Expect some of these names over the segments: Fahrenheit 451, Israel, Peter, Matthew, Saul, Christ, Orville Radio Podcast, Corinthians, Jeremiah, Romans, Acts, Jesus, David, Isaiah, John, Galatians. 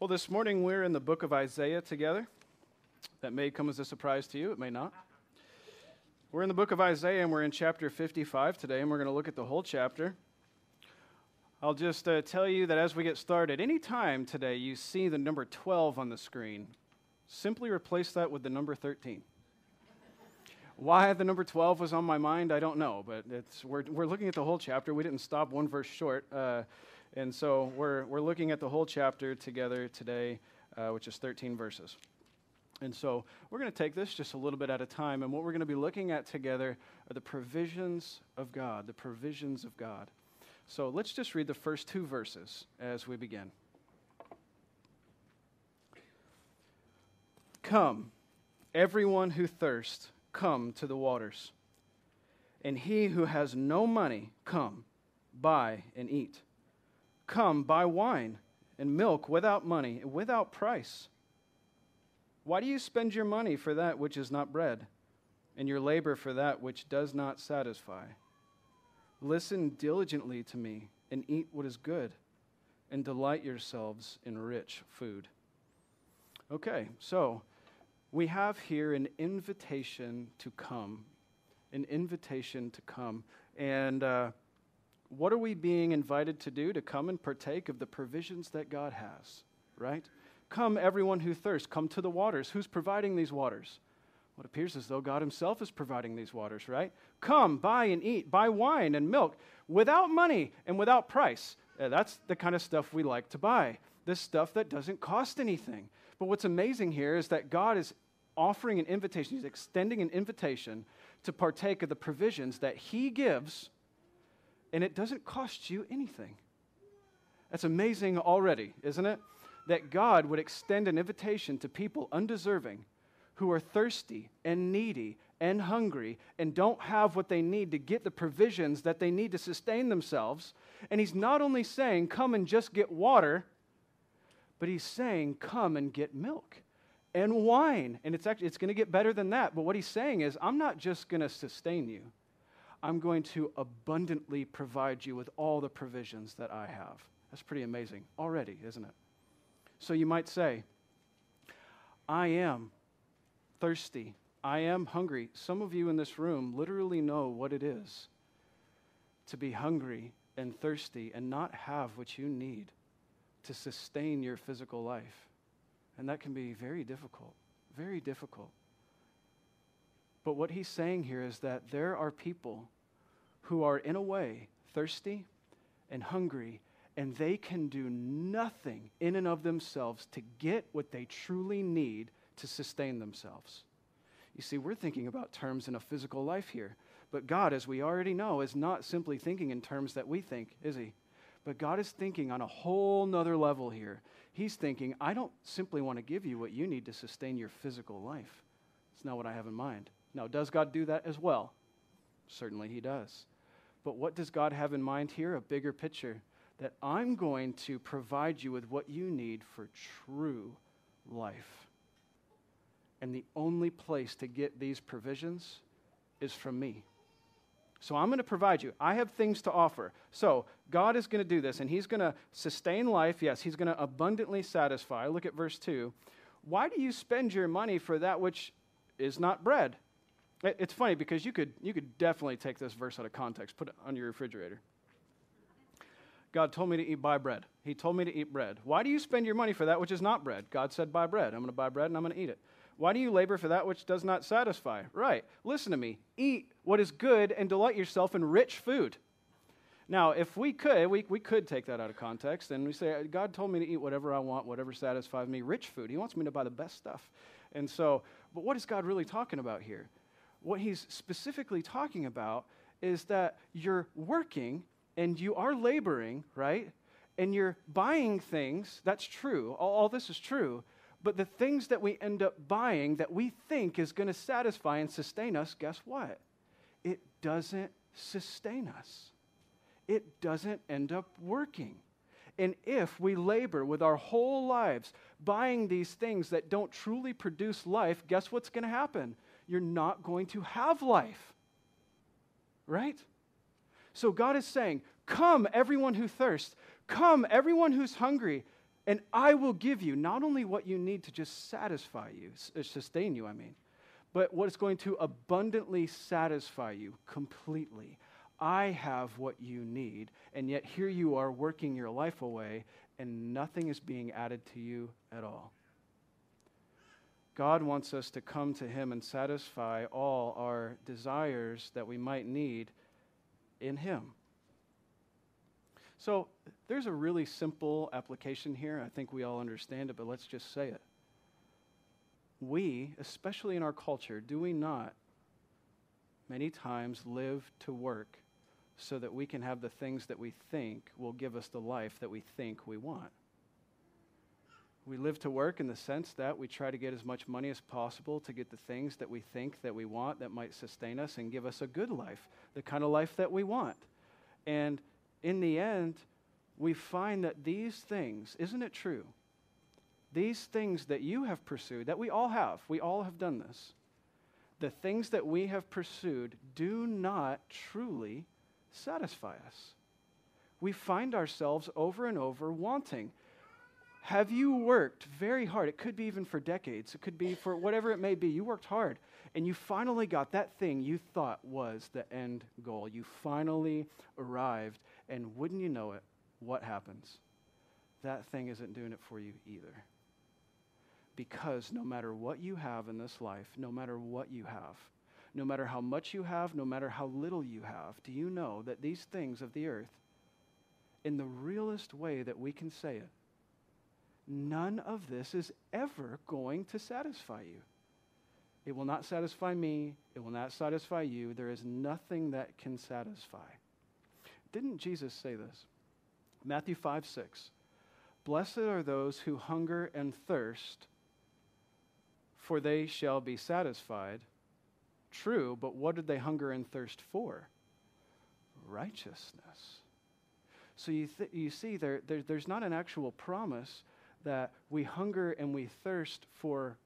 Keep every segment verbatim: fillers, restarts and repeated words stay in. Well, this morning we're in the book of Isaiah together. That may come as a surprise to you. It may not. We're in the book of Isaiah, and we're in chapter fifty-five today, and we're going to look at the whole chapter. I'll just uh, tell you that as we get started, any time today you see the number twelve on the screen, simply replace that with the number thirteen. Why the number twelve was on my mind, I don't know, but it's we're, we're looking at the whole chapter. We didn't stop one verse short. Uh, And so we're, we're looking at the whole chapter together today, uh, which is thirteen verses. And so we're going to take this just a little bit at a time. And what we're going to be looking at together are the provisions of God, the provisions of God. So let's just read the first two verses as we begin. Come, everyone who thirsts, come to the waters. And he who has no money, come, buy and eat. Come, buy wine and milk without money, without price. Why do you spend your money for that which is not bread, and your labor for that which does not satisfy? Listen diligently to me, and eat what is good, and delight yourselves in rich food. Okay, so we have here an invitation to come, an invitation to come, and uh, what are we being invited to do? To come and partake of the provisions that God has, right? Come, everyone who thirsts, come to the waters. Who's providing these waters? Well, it appears as though God himself is providing these waters, right? Come, buy and eat, buy wine and milk without money and without price. That's the kind of stuff we like to buy, this stuff that doesn't cost anything. But what's amazing here is that God is offering an invitation. He's extending an invitation to partake of the provisions that he gives, and it doesn't cost you anything. That's amazing already, isn't it? That God would extend an invitation to people undeserving who are thirsty and needy and hungry and don't have what they need to get the provisions that they need to sustain themselves. And he's not only saying, come and just get water, but he's saying, come and get milk and wine. And it's actually, it's going to get better than that. But what he's saying is, I'm not just going to sustain you. I'm going to abundantly provide you with all the provisions that I have. That's pretty amazing already, isn't it? So you might say, I am thirsty. I am hungry. Some of you in this room literally know what it is to be hungry and thirsty and not have what you need to sustain your physical life. And that can be very difficult, very difficult. But what he's saying here is that there are people who are, in a way, thirsty and hungry, and they can do nothing in and of themselves to get what they truly need to sustain themselves. You see, we're thinking about terms in a physical life here, but God, as we already know, is not simply thinking in terms that we think, is he? But God is thinking on a whole nother level here. He's thinking, I don't simply want to give you what you need to sustain your physical life. It's not what I have in mind. Now, does God do that as well? Certainly he does. But what does God have in mind here? A bigger picture, that I'm going to provide you with what you need for true life. And the only place to get these provisions is from me. So I'm going to provide you. I have things to offer. So God is going to do this, and he's going to sustain life. Yes, he's going to abundantly satisfy. Look at verse two. Why do you spend your money for that which is not bread? It's funny because you could you could definitely take this verse out of context, put it on your refrigerator. God told me to eat buy bread. He told me to eat bread. Why do you spend your money for that which is not bread? God said buy bread. I'm going to buy bread and I'm going to eat it. Why do you labor for that which does not satisfy? Right. Listen to me. Eat what is good and delight yourself in rich food. Now, if we could, we, we could take that out of context and we say, God told me to eat whatever I want, whatever satisfies me, rich food. He wants me to buy the best stuff. And so, but what is God really talking about here? What he's specifically talking about is that you're working and you are laboring, right? And you're buying things. That's true. All, all this is true. But the things that we end up buying that we think is going to satisfy and sustain us, guess what? It doesn't sustain us. It doesn't end up working. And if we labor with our whole lives buying these things that don't truly produce life, guess what's going to happen? You're not going to have life, right? So God is saying, come, everyone who thirsts. Come, everyone who's hungry. And I will give you not only what you need to just satisfy you, sustain you, I mean, but what is going to abundantly satisfy you completely. I have what you need, and yet here you are working your life away, and nothing is being added to you at all. God wants us to come to Him and satisfy all our desires that we might need in Him. So there's a really simple application here. I think we all understand it, but let's just say it. We, especially in our culture, do we not many times live to work so that we can have the things that we think will give us the life that we think we want? We live to work in the sense that we try to get as much money as possible to get the things that we think that we want that might sustain us and give us a good life, the kind of life that we want. And in the end, we find that these things, isn't it true? These things that you have pursued, that we all have, we all have done this, the things that we have pursued do not truly satisfy us. We find ourselves over and over wanting. Have you worked very hard? It could be even for decades. It could be for whatever it may be. You worked hard, and you finally got that thing you thought was the end goal. You finally arrived, and wouldn't you know it, what happens? That thing isn't doing it for you either. Because no matter what you have in this life, no matter what you have, no matter how much you have, no matter how little you have, do you know that these things of the earth, in the realest way that we can say it, none of this is ever going to satisfy you. It will not satisfy me. It will not satisfy you. There is nothing that can satisfy. Didn't Jesus say this? Matthew five six. Blessed are those who hunger and thirst, for they shall be satisfied. True, but what did they hunger and thirst for? Righteousness. So you, th- you see, there, there, there's not an actual promise that we hunger and we thirst for,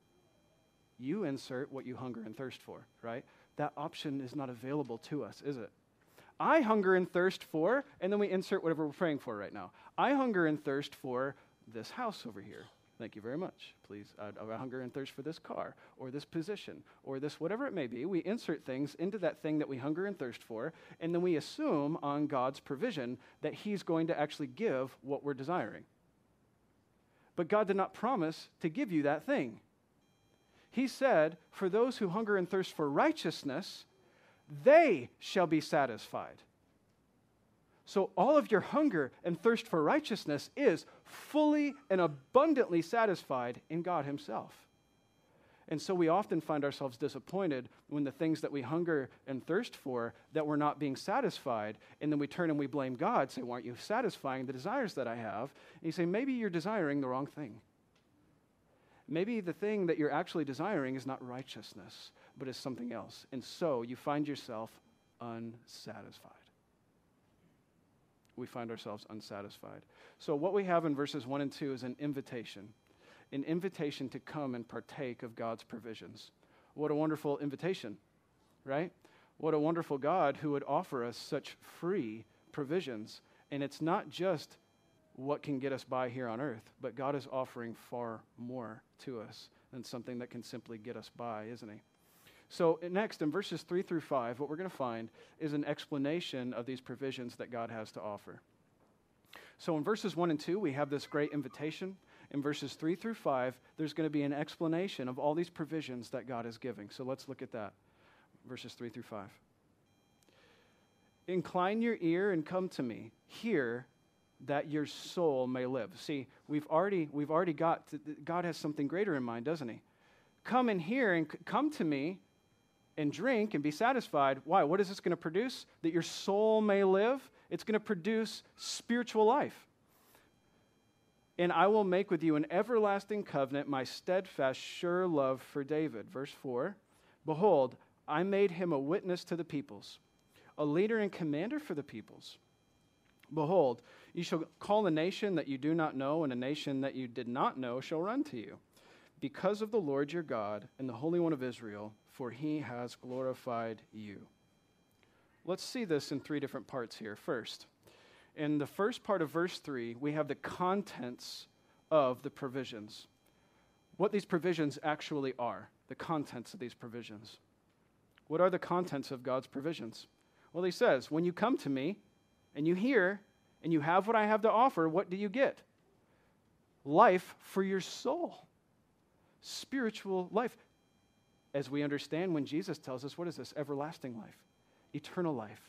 you insert what you hunger and thirst for, right? That option is not available to us, is it? I hunger and thirst for, and then we insert whatever we're praying for right now. I hunger and thirst for this house over here. Thank you very much. Please, I, I hunger and thirst for this car, or this position, or this whatever it may be. We insert things into that thing that we hunger and thirst for, and then we assume on God's provision that He's going to actually give what we're desiring. But God did not promise to give you that thing. He said, for those who hunger and thirst for righteousness, they shall be satisfied. So all of your hunger and thirst for righteousness is fully and abundantly satisfied in God Himself. And so we often find ourselves disappointed when the things that we hunger and thirst for, that we're not being satisfied, and then we turn and we blame God, say, why aren't you satisfying the desires that I have? And you say, maybe you're desiring the wrong thing. Maybe the thing that you're actually desiring is not righteousness, but is something else. And so you find yourself unsatisfied. We find ourselves unsatisfied. So what we have in verses one and two is an invitation, an invitation to come and partake of God's provisions. What a wonderful invitation, right? What a wonderful God who would offer us such free provisions. And it's not just what can get us by here on earth, but God is offering far more to us than something that can simply get us by, isn't He? So next, in verses three through five, what we're going to find is an explanation of these provisions that God has to offer. So in verses one and two, we have this great invitation. In verses three through five, there's going to be an explanation of all these provisions that God is giving. So let's look at that, verses three through five. Incline your ear and come to me. Hear that your soul may live. See, we've already, we've already got, to, God has something greater in mind, doesn't He? Come in here and c- come to me. And drink and be satisfied. Why? What is this going to produce? That your soul may live? It's going to produce spiritual life. And I will make with you an everlasting covenant, my steadfast, sure love for David. Verse four, behold, I made him a witness to the peoples, a leader and commander for the peoples. Behold, you shall call a nation that you do not know, and a nation that you did not know shall run to you. Because of the Lord your God and the Holy One of Israel, for He has glorified you. Let's see this in three different parts here. First, in the first part of verse three, we have the contents of the provisions, what these provisions actually are, the contents of these provisions. What are the contents of God's provisions? Well, he says, when you come to me and you hear and you have what I have to offer, what do you get? Life for your soul, spiritual life. As we understand when Jesus tells us, what is this? Everlasting life, eternal life,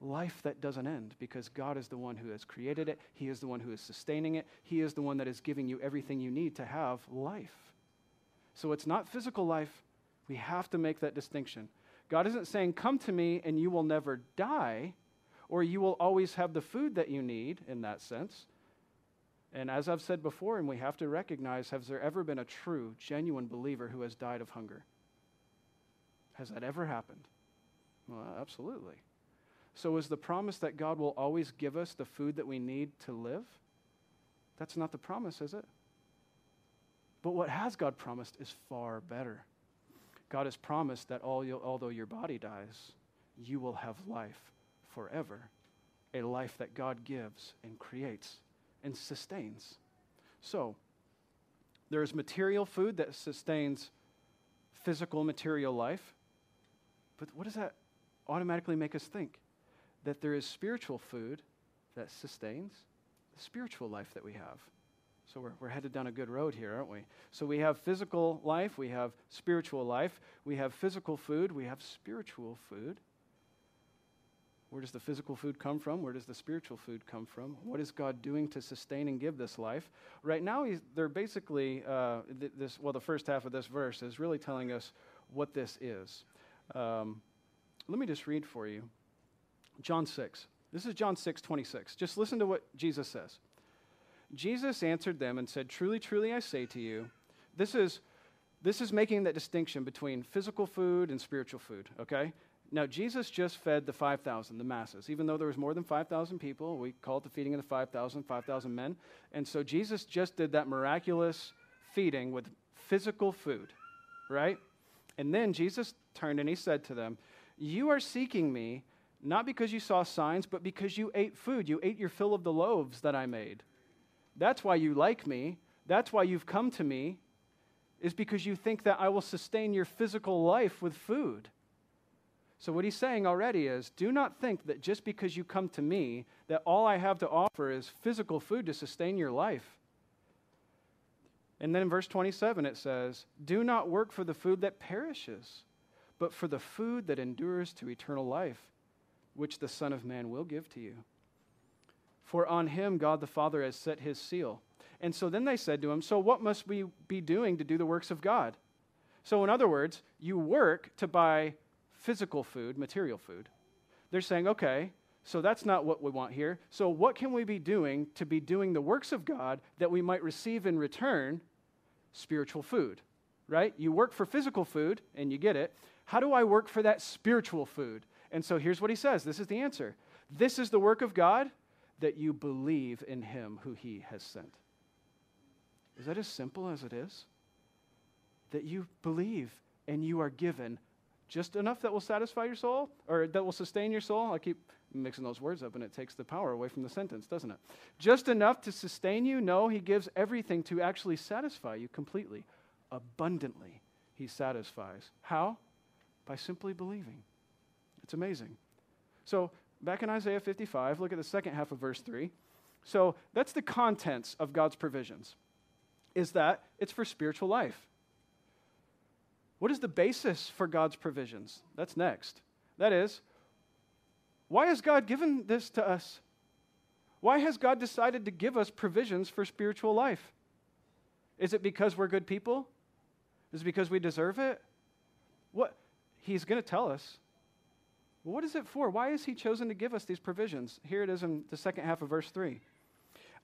life that doesn't end, because God is the one who has created it. He is the one who is sustaining it. He is the one that is giving you everything you need to have life. So it's not physical life. We have to make that distinction. God isn't saying, come to me and you will never die, or you will always have the food that you need in that sense. And as I've said before, and we have to recognize, has there ever been a true, genuine believer who has died of hunger? Has that ever happened? Well, absolutely. So is the promise that God will always give us the food that we need to live? That's not the promise, is it? But what has God promised is far better. God has promised that all you, although your body dies, you will have life forever, a life that God gives and creates and sustains. So there is material food that sustains physical material life, but what does that automatically make us think? That there is spiritual food that sustains the spiritual life that we have. So we're, we're headed down a good road here, aren't we? So we have physical life, we have spiritual life, we have physical food, we have spiritual food. Where does the physical food come from? Where does the spiritual food come from? What is God doing to sustain and give this life? Right now, he's, they're basically, uh, th- this. well, the first half of this verse is really telling us what this is. Um, let me just read for you. John six. This is John six twenty-six. Just listen to what Jesus says. Jesus answered them and said, "Truly, truly, I say to you," this is this is making that distinction between physical food and spiritual food, okay? Now, Jesus just fed the five thousand, the masses. Even though there was more than five thousand people, we call it the feeding of the five thousand, five thousand men. And so Jesus just did that miraculous feeding with physical food, right? And then Jesus turned and he said to them, "You are seeking me, not because you saw signs, but because you ate food. You ate your fill of the loaves that I made. That's why you like me. That's why you've come to me, is because you think that I will sustain your physical life with food." So what he's saying already is, do not think that just because you come to me, that all I have to offer is physical food to sustain your life. And then in verse twenty-seven, it says, "Do not work for the food that perishes, but for the food that endures to eternal life, which the Son of Man will give to you. For on him God the Father has set his seal." And so then they said to him, "So what must we be doing to do the works of God?" So in other words, you work to buy physical food, material food. They're saying, okay, so that's not what we want here. So what can we be doing to be doing the works of God that we might receive in return? Spiritual food, right? You work for physical food and you get it. How do I work for that spiritual food? And so here's what he says. This is the answer. This is the work of God, that you believe in him who he has sent. Is that as simple as it is? That you believe and you are given just enough that will satisfy your soul, or that will sustain your soul. I keep mixing those words up and it takes the power away from the sentence, doesn't it? Just enough to sustain you? No, he gives everything to actually satisfy you completely. Abundantly, he satisfies. How? By simply believing. It's amazing. So back in Isaiah fifty-five, look at the second half of verse three. So that's the contents of God's provisions, is that it's for spiritual life. What is the basis for God's provisions? That's next. That is, why has God given this to us? Why has God decided to give us provisions for spiritual life? Is it because we're good people? Is it because we deserve it? What? He's going to tell us. What is it for? Why has he chosen to give us these provisions? Here it is in the second half of verse three.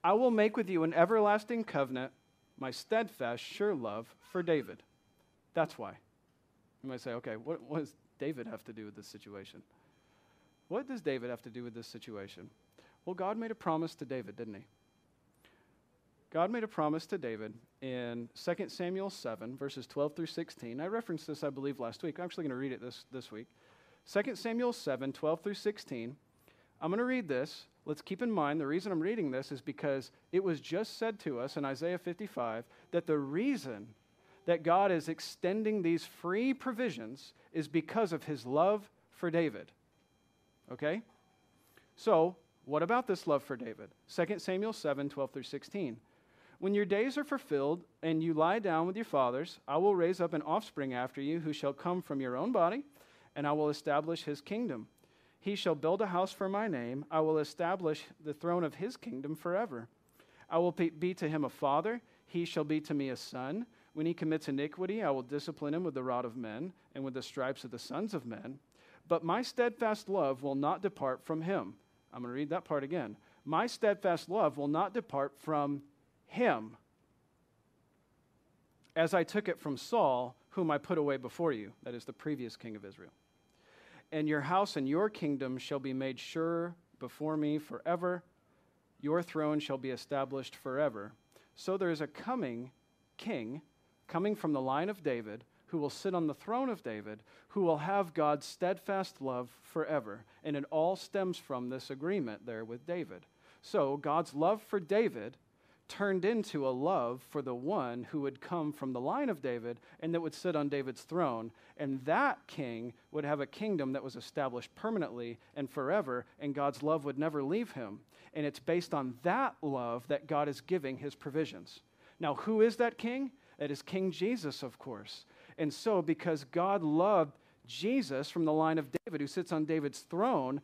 "I will make with you an everlasting covenant, my steadfast, sure love for David." That's why. You might say, okay, what, what does David have to do with this situation? What does David have to do with this situation? Well, God made a promise to David, didn't he? God made a promise to David in Second Samuel seven, verses twelve through sixteen. I referenced this, I believe, last week. I'm actually going to read it this, this week. Second Samuel seven, twelve through sixteen, I'm going to read this. Let's keep in mind the reason I'm reading this is because it was just said to us in Isaiah fifty-five that the reason that God is extending these free provisions is because of his love for David. Okay? So, what about this love for David? Second Samuel seven, twelve through sixteen. When your days are fulfilled and you lie down with your fathers, I will raise up an offspring after you who shall come from your own body, and I will establish his kingdom. He shall build a house for my name. I will establish the throne of his kingdom forever. I will be to him a father. He shall be to me a son. When he commits iniquity, I will discipline him with the rod of men and with the stripes of the sons of men. But my steadfast love will not depart from him. I'm going to read that part again. My steadfast love will not depart from him, as I took it from Saul, whom I put away before you, that is the previous king of Israel. And your house and your kingdom shall be made sure before me forever. Your throne shall be established forever. So there is a coming king, coming from the line of David, who will sit on the throne of David, who will have God's steadfast love forever. And it all stems from this agreement there with David. So God's love for David turned into a love for the one who would come from the line of David and that would sit on David's throne. And that king would have a kingdom that was established permanently and forever, and God's love would never leave him. And it's based on that love that God is giving his provisions. Now, who is that king? That is King Jesus, of course. And so, because God loved Jesus from the line of David, who sits on David's throne,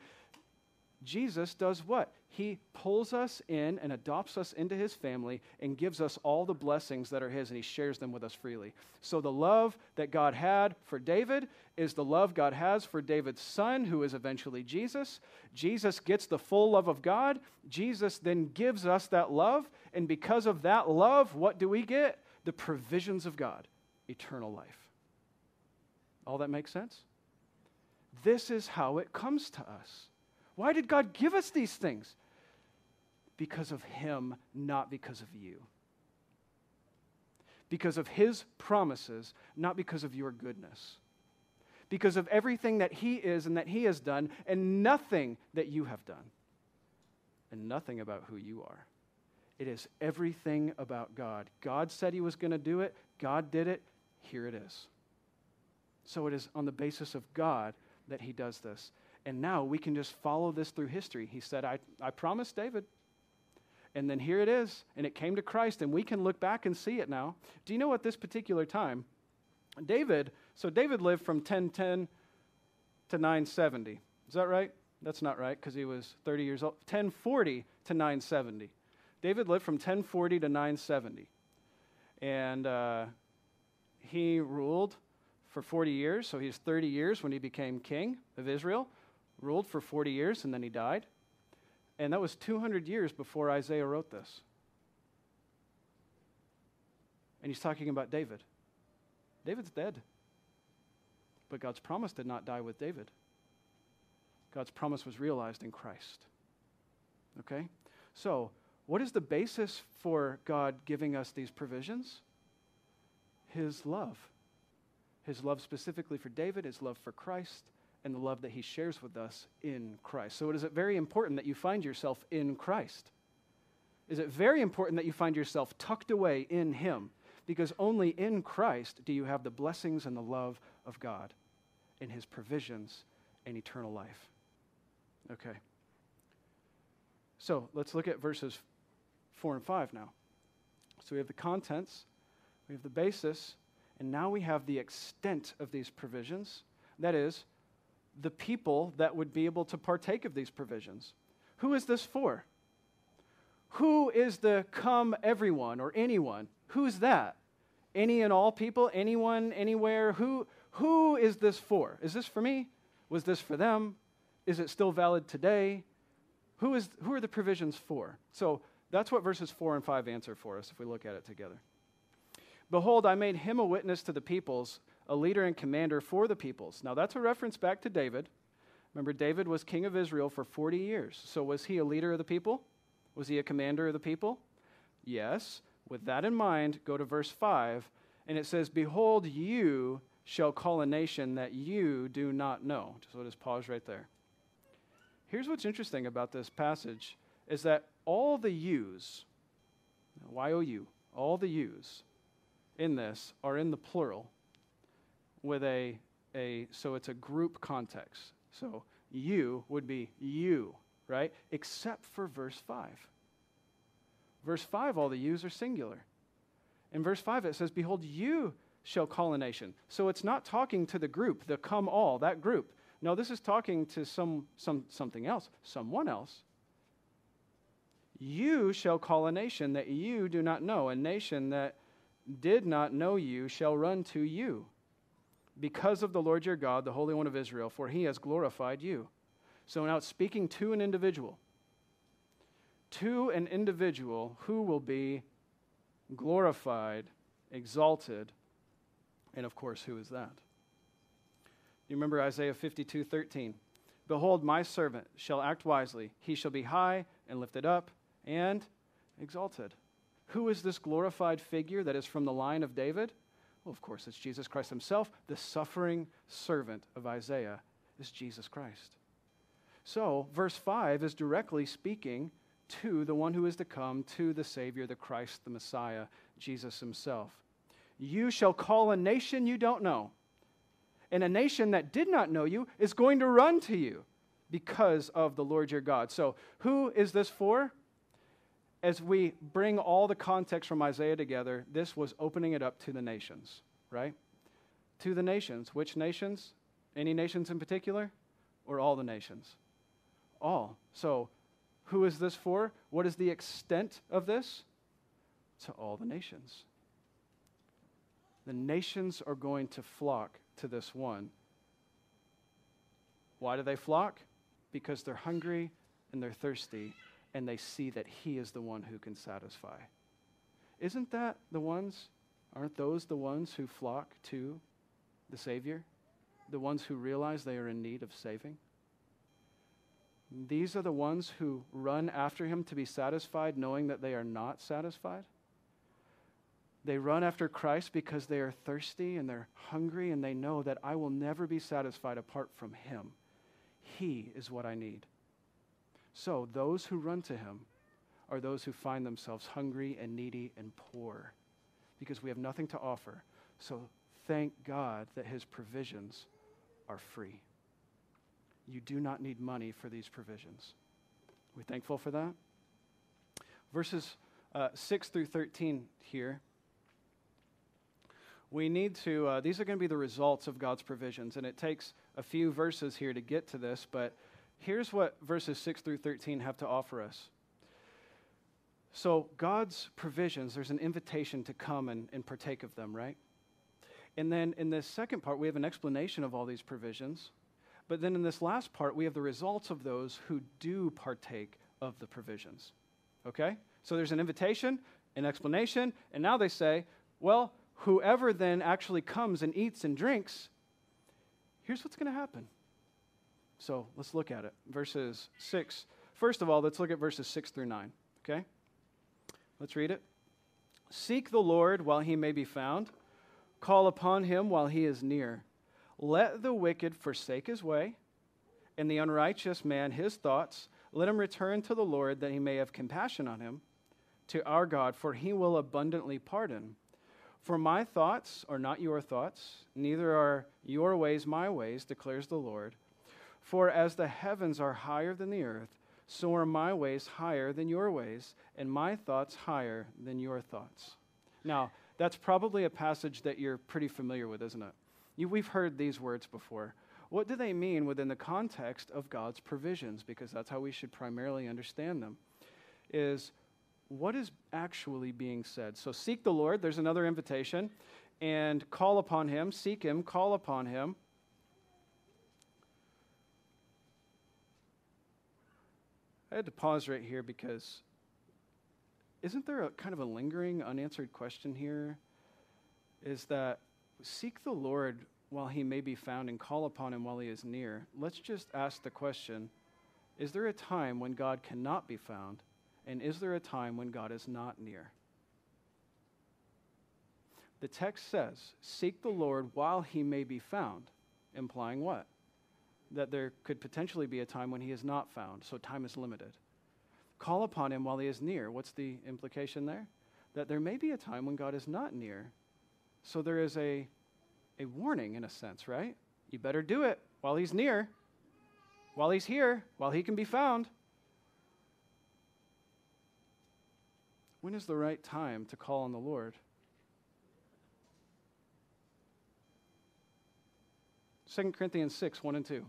Jesus does what? He pulls us in and adopts us into his family and gives us all the blessings that are his, and he shares them with us freely. So the love that God had for David is the love God has for David's son, who is eventually Jesus. Jesus gets the full love of God. Jesus then gives us that love, and because of that love, what do we get? The provisions of God, eternal life. All that makes sense? This is how it comes to us. Why did God give us these things? Because of him, not because of you. Because of his promises, not because of your goodness. Because of everything that he is and that he has done, and nothing that you have done. And nothing about who you are. It is everything about God. God said he was going to do it. God did it. Here it is. So it is on the basis of God that he does this. And now we can just follow this through history. He said, I, I promised David. And then here it is. And it came to Christ. And we can look back and see it now. Do you know at this particular time, David, so David lived from ten ten to nine seventy. Is that right? That's not right because he was thirty years old. ten forty to nine seventy. David lived from ten forty to nine seventy. And uh, he ruled for forty years. So he was thirty years when he became king of Israel. Ruled for forty years, and then he died. And that was two hundred years before Isaiah wrote this. And he's talking about David. David's dead. But God's promise did not die with David. God's promise was realized in Christ. Okay? So, what is the basis for God giving us these provisions? His love. His love specifically for David, his love for Christ, and the love that he shares with us in Christ. So it is very important that you find yourself in Christ. Is it very important that you find yourself tucked away in him? Because only in Christ do you have the blessings and the love of God in his provisions and eternal life. Okay. So let's look at verses four and five now. So we have the contents, we have the basis, and now we have the extent of these provisions. That is, the people that would be able to partake of these provisions. Who is this for? Who is the come everyone or anyone? Who's that? Any and all people? Anyone? Anywhere? Who? Who is this for? Is this for me? Was this for them? Is it still valid today? Who is? Who are the provisions for? So that's what verses four and five answer for us if we look at it together. Behold, I made him a witness to the peoples, a leader and commander for the peoples. Now, that's a reference back to David. Remember, David was king of Israel for forty years. So was he a leader of the people? Was he a commander of the people? Yes. With that in mind, go to verse five, and it says, Behold, you shall call a nation that you do not know. So just pause right there. Here's what's interesting about this passage is that all the yous, Y O U, all the yous in this are in the plural with a, a so it's a group context. So you would be you, right? Except for verse five. Verse five, all the yous are singular. In verse five, it says, behold, you shall call a nation. So it's not talking to the group, the come all, that group. No, this is talking to some, some something else, someone else. You shall call a nation that you do not know. A nation that did not know you shall run to you because of the Lord your God, the Holy One of Israel, for he has glorified you. So now it's speaking to an individual. To an individual who will be glorified, exalted, and of course, who is that? You remember Isaiah fifty-two thirteen. Behold, my servant shall act wisely. He shall be high and lifted up and exalted. Who is this glorified figure that is from the line of David? Well, of course, it's Jesus Christ himself. The suffering servant of Isaiah is Jesus Christ. So, verse five is directly speaking to the one who is to come, to the Savior, the Christ, the Messiah, Jesus himself. You shall call a nation you don't know. And a nation that did not know you is going to run to you because of the Lord your God. So who is this for? As we bring all the context from Isaiah together, this was opening it up to the nations, right? To the nations. Which nations? Any nations in particular? Or all the nations? All. So who is this for? What is the extent of this? To all the nations. The nations are going to flock to this one. Why do they flock? Because they're hungry and they're thirsty and they see that he is the one who can satisfy. Isn't that the ones, aren't those the ones who flock to the Savior? The ones who realize they are in need of saving? These are the ones who run after him to be satisfied, knowing that they are not satisfied. They run after Christ because they are thirsty and they're hungry and they know that I will never be satisfied apart from him. He is what I need. So those who run to him are those who find themselves hungry and needy and poor because we have nothing to offer. So thank God that his provisions are free. You do not need money for these provisions. We're thankful for that. Verses uh, six through thirteen here. We need to, uh, these are going to be the results of God's provisions, and it takes a few verses here to get to this, but here's what verses six through thirteen have to offer us. So God's provisions, there's an invitation to come and, and partake of them, right? And then in this second part, we have an explanation of all these provisions, but then in this last part, we have the results of those who do partake of the provisions, okay? So there's an invitation, an explanation, and now they say, well, whoever then actually comes and eats and drinks, here's what's going to happen. So let's look at it. Verses six. First of all, let's look at verses six through nine, okay? Let's read it. Seek the Lord while he may be found. Call upon him while he is near. Let the wicked forsake his way, and the unrighteous man his thoughts. Let him return to the Lord that he may have compassion on him, to our God, for he will abundantly pardon. For my thoughts are not your thoughts, neither are your ways my ways, declares the Lord. For as the heavens are higher than the earth, so are my ways higher than your ways, and my thoughts higher than your thoughts. Now, that's probably a passage that you're pretty familiar with, isn't it? You, we've heard these words before. What do they mean within the context of God's provisions? Because that's how we should primarily understand them, is what is actually being said? So seek the Lord, there's another invitation, and call upon him, seek him, call upon him. I had to pause right here because isn't there a kind of a lingering, unanswered question here? Is that seek the Lord while he may be found and call upon him while he is near. Let's just ask the question, is there a time when God cannot be found? And is there a time when God is not near? The text says, seek the Lord while he may be found, implying what? that there could potentially be a time when he is not found, so time is limited. Call upon him while he is near. What's the implication there? That there may be a time when God is not near. So there is a, a warning in a sense, right? You better do it while he's near, while he's here, while he can be found. When is the right time to call on the Lord? Second Corinthians six, one and two.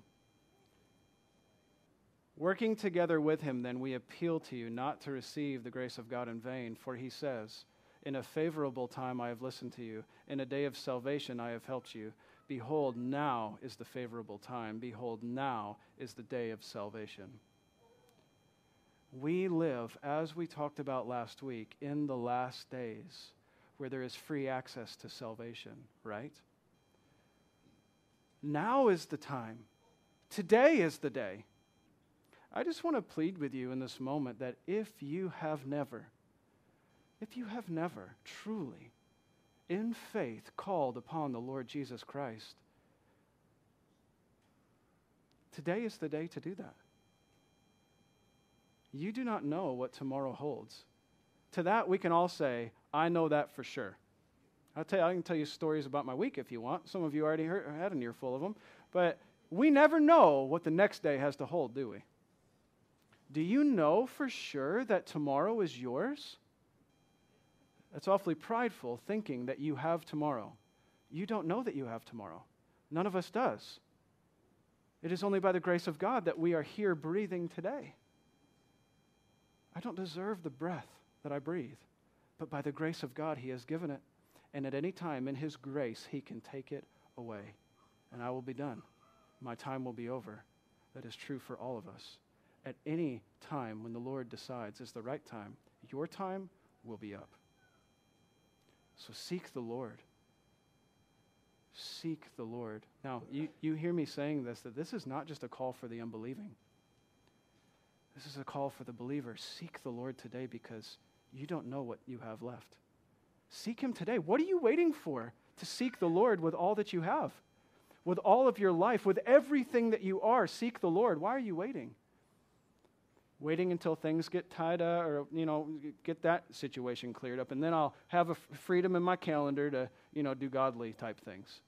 Working together with him, then, we appeal to you not to receive the grace of God in vain, for he says, in a favorable time I have listened to you. In a day of salvation I have helped you. Behold, now is the favorable time. Behold, now is the day of salvation. We live, as we talked about last week, in the last days where there is free access to salvation, right? Now is the time. Today is the day. I just want to plead with you in this moment that if you have never, if you have never truly in faith called upon the Lord Jesus Christ, today is the day to do that. You do not know what tomorrow holds. To that, we can all say, I know that for sure. I'll tell you, I can tell you stories about my week if you want. Some of you already heard, had an earful of them. But we never know what the next day has to hold, do we? Do you know for sure that tomorrow is yours? That's awfully prideful, thinking that you have tomorrow. You don't know that you have tomorrow. None of us does. It is only by the grace of God that we are here breathing today. I don't deserve the breath that I breathe, but by the grace of God, he has given it. And at any time in his grace, he can take it away. And I will be done. My time will be over. That is true for all of us. At any time when the Lord decides is the right time, your time will be up. So seek the Lord. Seek the Lord. Now, you, you hear me saying this, that this is not just a call for the unbelieving. This is a call for the believer. Seek the Lord today because you don't know what you have left. Seek him today. What are you waiting for? To seek the Lord with all that you have, with all of your life, with everything that you are. Seek the Lord. Why are you waiting? Waiting until things get tied up or, you know, get that situation cleared up, and then I'll have a f- freedom in my calendar to, you know, do godly type things.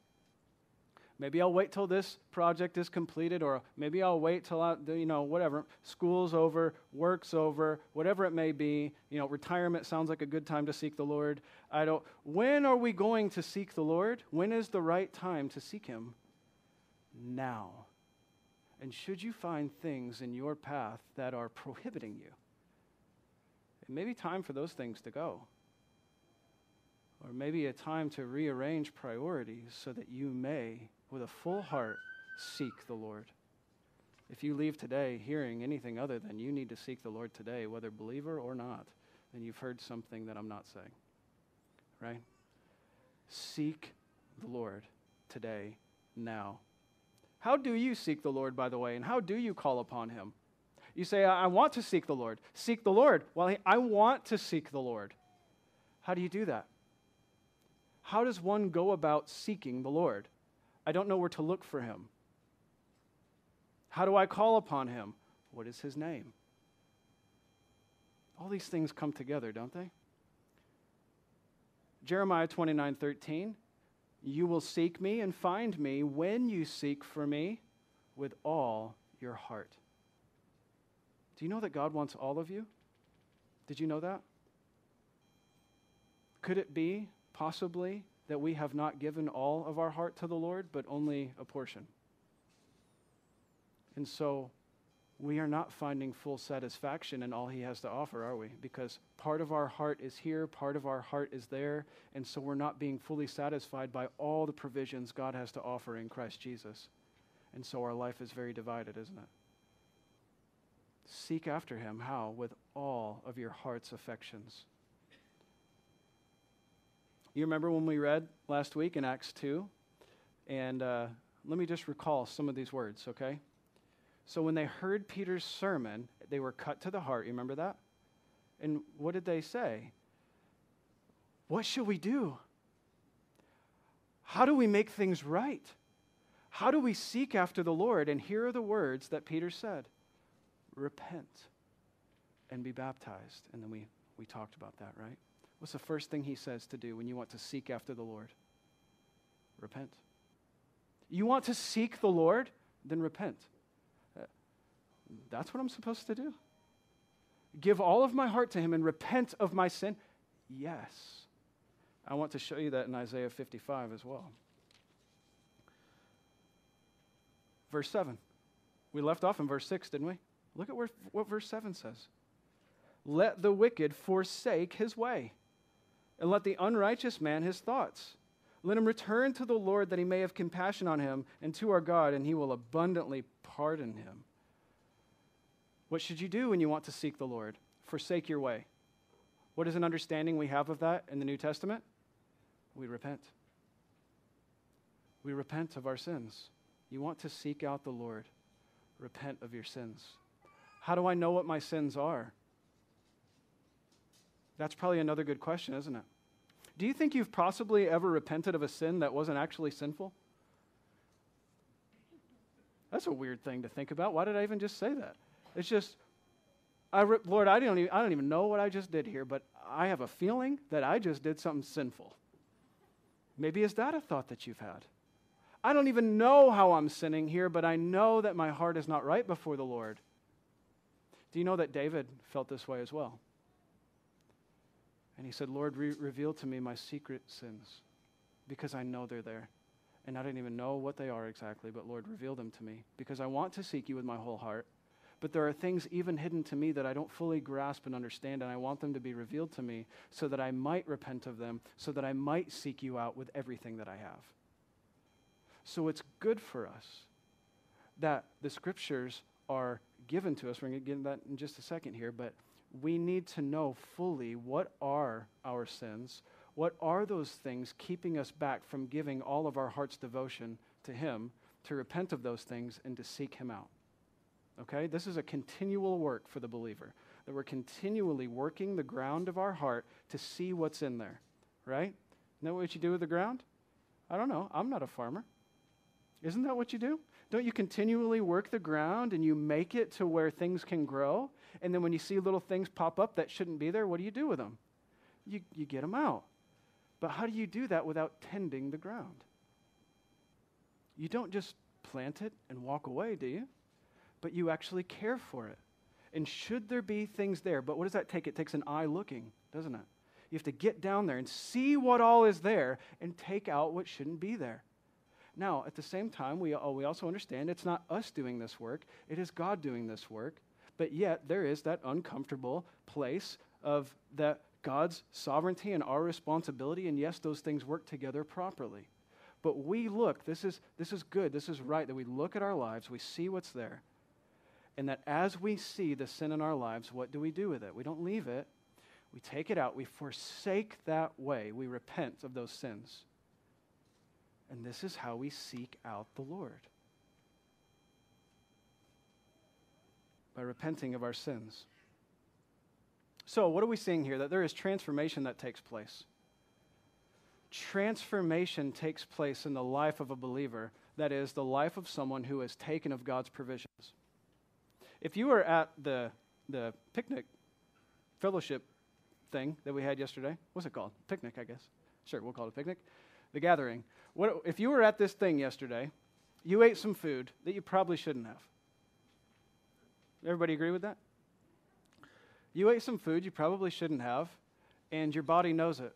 Maybe I'll wait till this project is completed, or maybe I'll wait till, I, you know, whatever, school's over, work's over, whatever it may be. You know, retirement sounds like a good time to seek the Lord. I don't, when are we going to seek the Lord? When is the right time to seek him? Now. And should you find things in your path that are prohibiting you, it may be time for those things to go. Or maybe a time to rearrange priorities so that you may, with a full heart, seek the Lord. If you leave today hearing anything other than you need to seek the Lord today, whether believer or not, then you've heard something that I'm not saying, right? Seek the Lord today, now. How do you seek the Lord, by the way, and how do you call upon him? You say, I, I want to seek the Lord. Seek the Lord. Well, he, I want to seek the Lord. How do you do that? How does one go about seeking the Lord? I don't know where to look for him. How do I call upon him? What is his name? All these things come together, don't they? Jeremiah twenty-nine, thirteen. You will seek me and find me when you seek for me with all your heart. Do you know that God wants all of you? Did you know that? Could it be possibly that we have not given all of our heart to the Lord, but only a portion? And so we are not finding full satisfaction in all he has to offer, are we? Because part of our heart is here, part of our heart is there, and so we're not being fully satisfied by all the provisions God has to offer in Christ Jesus. And so our life is very divided, isn't it? Seek after him. How? With all of your heart's affections. You remember when we read last week in Acts two? And uh, let me just recall some of these words, okay? So when they heard Peter's sermon, they were cut to the heart. You remember that? And what did they say? What shall we do? How do we make things right? How do we seek after the Lord? And here are the words that Peter said. Repent and be baptized. And then we, we talked about that, right? What's the first thing he says to do when you want to seek after the Lord? Repent. You want to seek the Lord? Then repent. That's what I'm supposed to do. Give all of my heart to him and repent of my sin? Yes. I want to show you that in Isaiah fifty-five as well. Verse seven. We left off in verse six, didn't we? Look at where, what verse seven says. Let the wicked forsake his way, and let the unrighteous man his thoughts. Let him return to the Lord that he may have compassion on him, and to our God, and he will abundantly pardon him. What should you do when you want to seek the Lord? Forsake your way. What is an understanding we have of that in the New Testament? We repent. We repent of our sins. You want to seek out the Lord. Repent of your sins. How do I know what my sins are? That's probably another good question, isn't it? Do you think you've possibly ever repented of a sin that wasn't actually sinful? That's a weird thing to think about. Why did I even just say that? It's just, I re- Lord, I don't, even, I don't even know what I just did here, but I have a feeling that I just did something sinful. Maybe is that a thought that you've had? I don't even know how I'm sinning here, but I know that my heart is not right before the Lord. Do you know that David felt this way as well? And he said, Lord, re- reveal to me my secret sins, because I know they're there. And I don't even know what they are exactly, but Lord, reveal them to me, because I want to seek you with my whole heart. But there are things even hidden to me that I don't fully grasp and understand, and I want them to be revealed to me so that I might repent of them, so that I might seek you out with everything that I have. So it's good for us that the scriptures are given to us. We're going to get into that in just a second here, but we need to know fully what are our sins, what are those things keeping us back from giving all of our heart's devotion to him, to repent of those things and to seek him out. Okay? This is a continual work for the believer, that we're continually working the ground of our heart to see what's in there, right? Isn't that what you do with the ground? I don't know. I'm not a farmer. Isn't that what you do? Don't you continually work the ground and you make it to where things can grow? And then when you see little things pop up that shouldn't be there, what do you do with them? You, you get them out. But how do you do that without tending the ground? You don't just plant it and walk away, do you? But you actually care for it. And should there be things there? But what does that take? It takes an eye looking, doesn't it? You have to get down there and see what all is there and take out what shouldn't be there. Now, at the same time, we, we also understand it's not us doing this work. It is God doing this work. But yet, there is that uncomfortable place of that God's sovereignty and our responsibility. And yes, those things work together properly. But we look, this is, this is good, this is right, that we look at our lives, we see what's there. And that as we see the sin in our lives, what do we do with it? We don't leave it. We take it out. We forsake that way. We repent of those sins. And this is how we seek out the Lord. By repenting of our sins. So what are we seeing here? That there is transformation that takes place. Transformation takes place in the life of a believer. That is, the life of someone who has taken of God's provisions. If you were at the, the picnic fellowship thing that we had yesterday, what's it called? Picnic, I guess. Sure, we'll call it a picnic. The gathering. What, if you were at this thing yesterday, you ate some food that you probably shouldn't have. Everybody agree with that? You ate some food you probably shouldn't have, and your body knows it.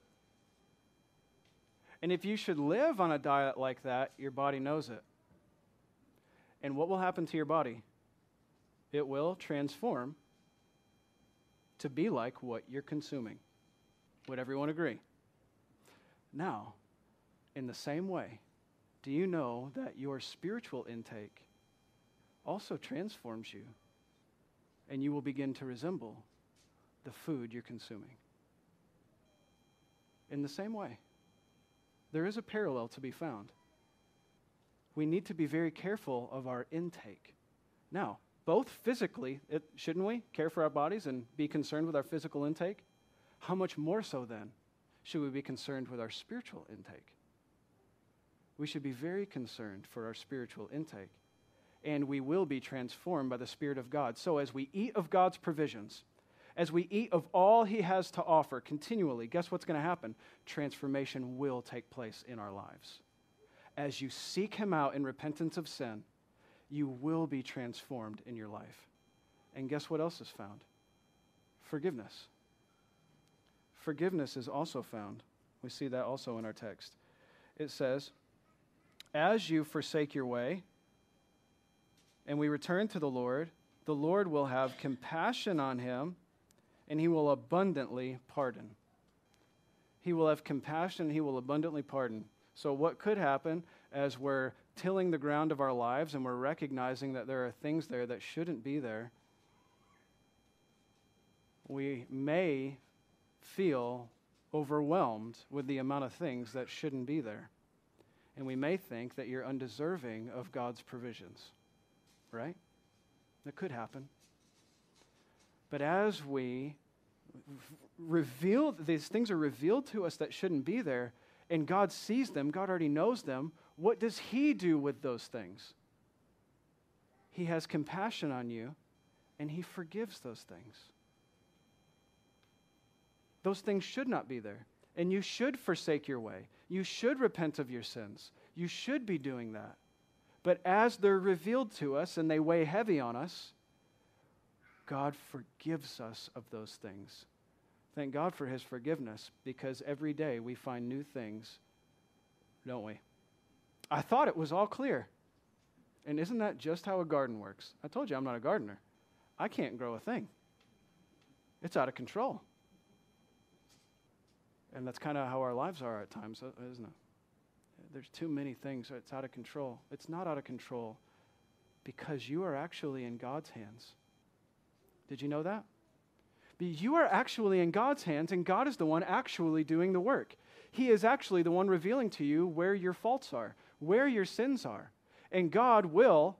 And if you should live on a diet like that, your body knows it. And what will happen to your body? It will transform to be like what you're consuming. Would everyone agree? Now, in the same way, do you know that your spiritual intake also transforms you, and you will begin to resemble the food you're consuming? In the same way, there is a parallel to be found. We need to be very careful of our intake. Now, both physically, it, shouldn't we care for our bodies and be concerned with our physical intake? How much more so then should we be concerned with our spiritual intake? we should be very concerned for our spiritual intake. And we will be transformed by the Spirit of God. So as we eat of God's provisions, as we eat of all he has to offer continually, guess what's going to happen? Transformation will take place in our lives. As you seek him out in repentance of sin, you will be transformed in your life. And guess what else is found? Forgiveness. Forgiveness is also found. We see that also in our text. It says, as you forsake your way, and we return to the Lord, the Lord will have compassion on him, and he will abundantly pardon. He will have compassion, he will abundantly pardon. So what could happen as we're tilling the ground of our lives and we're recognizing that there are things there that shouldn't be there, we may feel overwhelmed with the amount of things that shouldn't be there. And we may think that you're undeserving of God's provisions, right? That could happen. But as we reveal, these things are revealed to us that shouldn't be there, and God sees them, God already knows them, what does he do with those things? He has compassion on you, and he forgives those things. Those things should not be there, and you should forsake your way. You should repent of your sins. You should be doing that. But as they're revealed to us and they weigh heavy on us, God forgives us of those things. Thank God for his forgiveness, because every day we find new things, don't we? I thought it was all clear. And isn't that just how a garden works? I told you I'm not a gardener. I can't grow a thing. It's out of control. And that's kind of how our lives are at times, isn't it? There's too many things. It's out of control. It's not out of control because you are actually in God's hands. Did you know that? But you are actually in God's hands, and God is the one actually doing the work. He is actually the one revealing to you where your faults are, where your sins are. And God will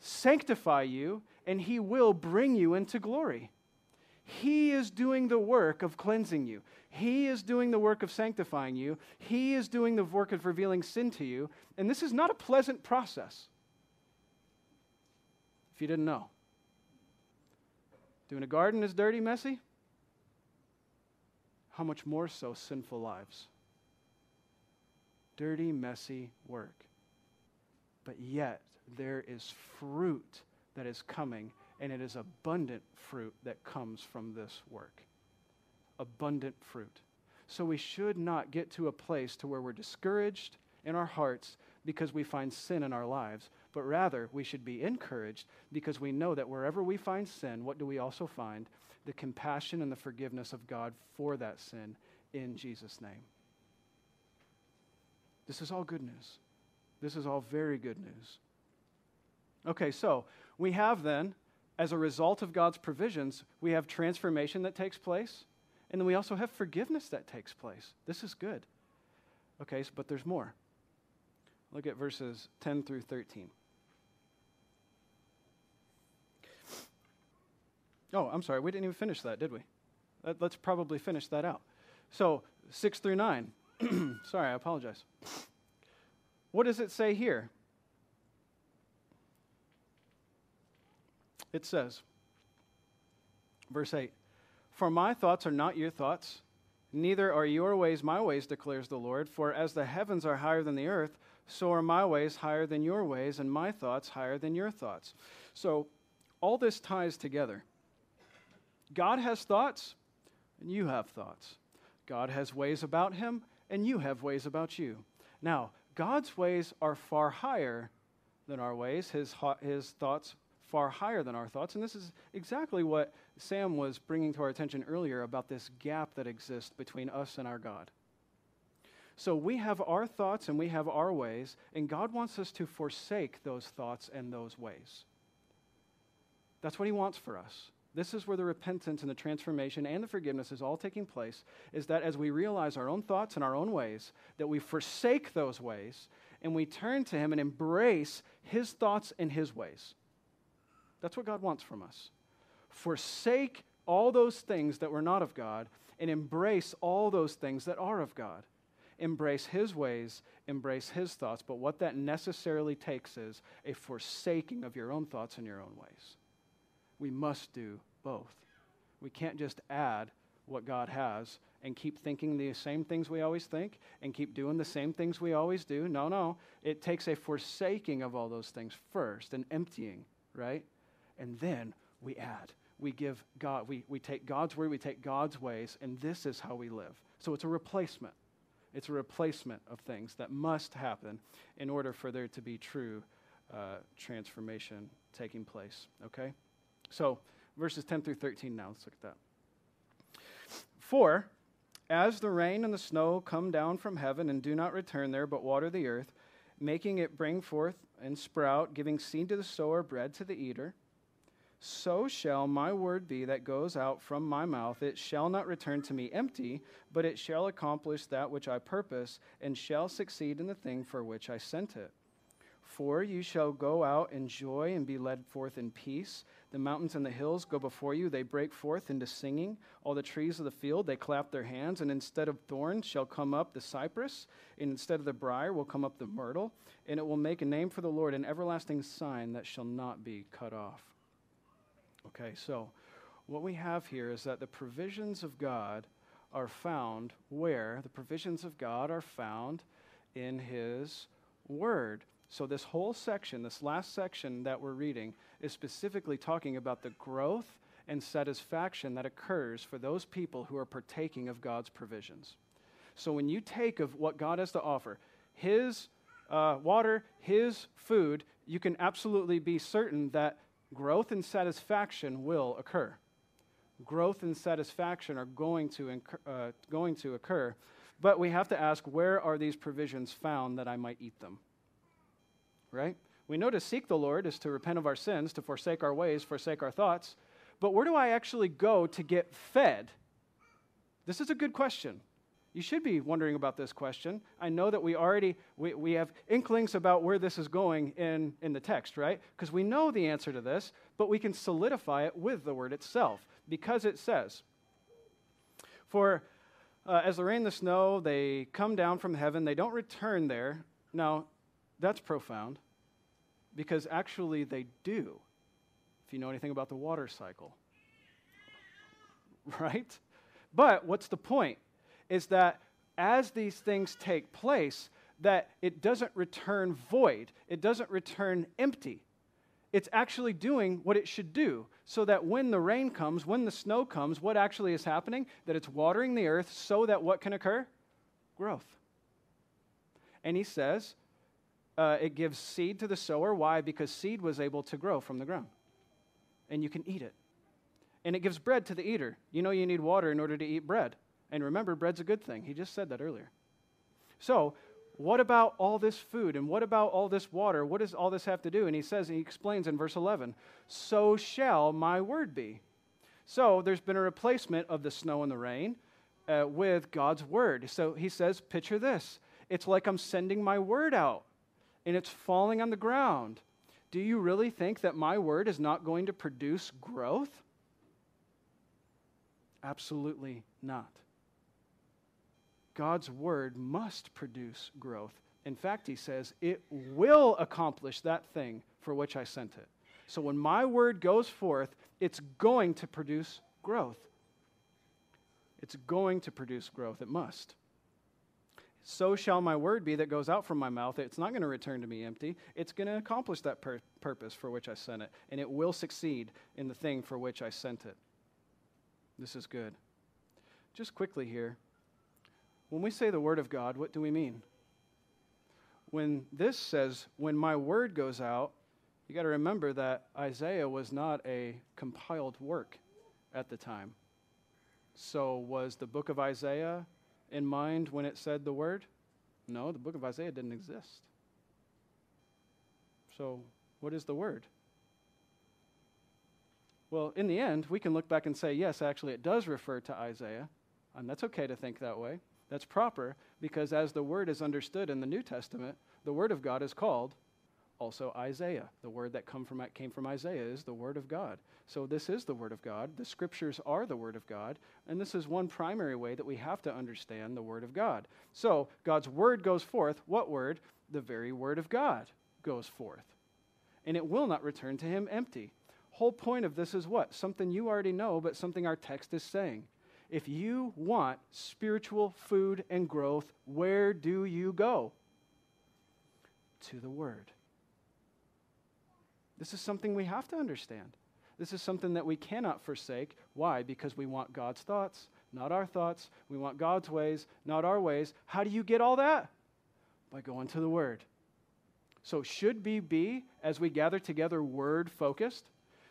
sanctify you, and he will bring you into glory. He is doing the work of cleansing you. He is doing the work of sanctifying you. He is doing the work of revealing sin to you. And this is not a pleasant process, if you didn't know. Doing a garden is dirty, messy. How much more so sinful lives? Dirty, messy work. But yet there is fruit that is coming, and it is abundant fruit that comes from this work. Abundant fruit. So we should not get to a place to where we're discouraged in our hearts because we find sin in our lives, but rather we should be encouraged because we know that wherever we find sin, what do we also find? The compassion and the forgiveness of God for that sin in Jesus' name. This is all good news. This is all very good news. Okay, so we have then, as a result of God's provisions, we have transformation that takes place. And then we also have forgiveness that takes place. This is good. Okay, but there's more. Look at verses ten through thirteen. Oh, I'm sorry. We didn't even finish that, did we? Let's probably finish that out. So six through nine. Sorry, I apologize. What does it say here? It says, verse eight, for my thoughts are not your thoughts, neither are your ways my ways, declares the Lord. For as the heavens are higher than the earth, so are my ways higher than your ways, and my thoughts higher than your thoughts. So all this ties together. God has thoughts, and you have thoughts. God has ways about him, and you have ways about you. Now, God's ways are far higher than our ways. His, his thoughts far higher than our thoughts. And this is exactly what Sam was bringing to our attention earlier about this gap that exists between us and our God. So we have our thoughts and we have our ways, and God wants us to forsake those thoughts and those ways. That's what he wants for us. This is where the repentance and the transformation and the forgiveness is all taking place, is that as we realize our own thoughts and our own ways, that we forsake those ways, and we turn to him and embrace his thoughts and his ways. That's what God wants from us. Forsake all those things that were not of God and embrace all those things that are of God. embrace his ways, embrace his thoughts. But what that necessarily takes is a forsaking of your own thoughts and your own ways. We must do both. We can't just add what God has and keep thinking the same things we always think and keep doing the same things we always do. No, no. It takes a forsaking of all those things first, an emptying, right? And then we add. We give God, we, we take God's word, we take God's ways, and this is how we live. So it's a replacement. It's a replacement of things that must happen in order for there to be true uh, transformation taking place, okay? So verses ten through thirteen now, let's look at that. For as the rain and the snow come down from heaven and do not return there, but water the earth, making it bring forth and sprout, giving seed to the sower, bread to the eater, so shall my word be that goes out from my mouth. It shall not return to me empty, but it shall accomplish that which I purpose, and shall succeed in the thing for which I sent it. For you shall go out in joy and be led forth in peace. The mountains and the hills go before you. They break forth into singing. All the trees of the field, they clap their hands. And instead of thorns shall come up the cypress. And instead of the briar will come up the myrtle. And it will make a name for the Lord, an everlasting sign that shall not be cut off. Okay, so what we have here is that the provisions of God are found where? The provisions of God are found in his word. So this whole section, this last section that we're reading, is specifically talking about the growth and satisfaction that occurs for those people who are partaking of God's provisions. So when you take of what God has to offer, his uh, water, his food, you can absolutely be certain that growth and satisfaction will occur. Growth and satisfaction are going to, incur, uh, going to occur, but we have to ask, where are these provisions found that I might eat them? Right? We know to seek the Lord is to repent of our sins, to forsake our ways, forsake our thoughts, but where do I actually go to get fed? This is a good question. You should be wondering about this question. I know that we already, we, we have inklings about where this is going in, in the text, right? Because we know the answer to this, but we can solidify it with the word itself, because it says, for uh, as the rain and the snow, they come down from heaven, they don't return there. Now, that's profound, because actually they do, if you know anything about the water cycle, right? But what's the point? Is that as these things take place, that it doesn't return void. It doesn't return empty. It's actually doing what it should do, so that when the rain comes, when the snow comes, what actually is happening? That it's watering the earth so that what can occur? Growth. And he says uh, it gives seed to the sower. Why? Because seed was able to grow from the ground, and you can eat it. And it gives bread to the eater. You know you need water in order to eat bread. And remember, bread's a good thing. He just said that earlier. So what about all this food and what about all this water? What does all this have to do? And he says, and he explains in verse eleven, so shall my word be. So there's been a replacement of the snow and the rain uh, with God's word. So he says, picture this. It's like I'm sending my word out and it's falling on the ground. Do you really think that my word is not going to produce growth? Absolutely not. God's word must produce growth. In fact, he says, it will accomplish that thing for which I sent it. So when my word goes forth, it's going to produce growth. It's going to produce growth. It must. So shall my word be that goes out from my mouth. It's not going to return to me empty. It's going to accomplish that pur- purpose for which I sent it, and it will succeed in the thing for which I sent it. This is good. Just quickly here. When we say the word of God, what do we mean? When this says, when my word goes out, you got to remember that Isaiah was not a compiled work at the time. So was the book of Isaiah in mind when it said the word? No, the book of Isaiah didn't exist. So what is the word? Well, in the end, we can look back and say, yes, actually it does refer to Isaiah, and that's okay to think that way. That's proper, because as the word is understood in the New Testament, the word of God is called Also Isaiah, the word that come from, came from Isaiah is the word of God. So this is the word of God. The scriptures are the word of God. And this is one primary way that we have to understand the word of God. So God's word goes forth. What word? The very word of God goes forth. And it will not return to him empty. Whole point of this is what? Something you already know, but something our text is saying. If you want spiritual food and growth, where do you go? To the word. This is something we have to understand. This is something that we cannot forsake. Why? Because we want God's thoughts, not our thoughts. We want God's ways, not our ways. How do you get all that? By going to the word. So should we be, as we gather together, word-focused?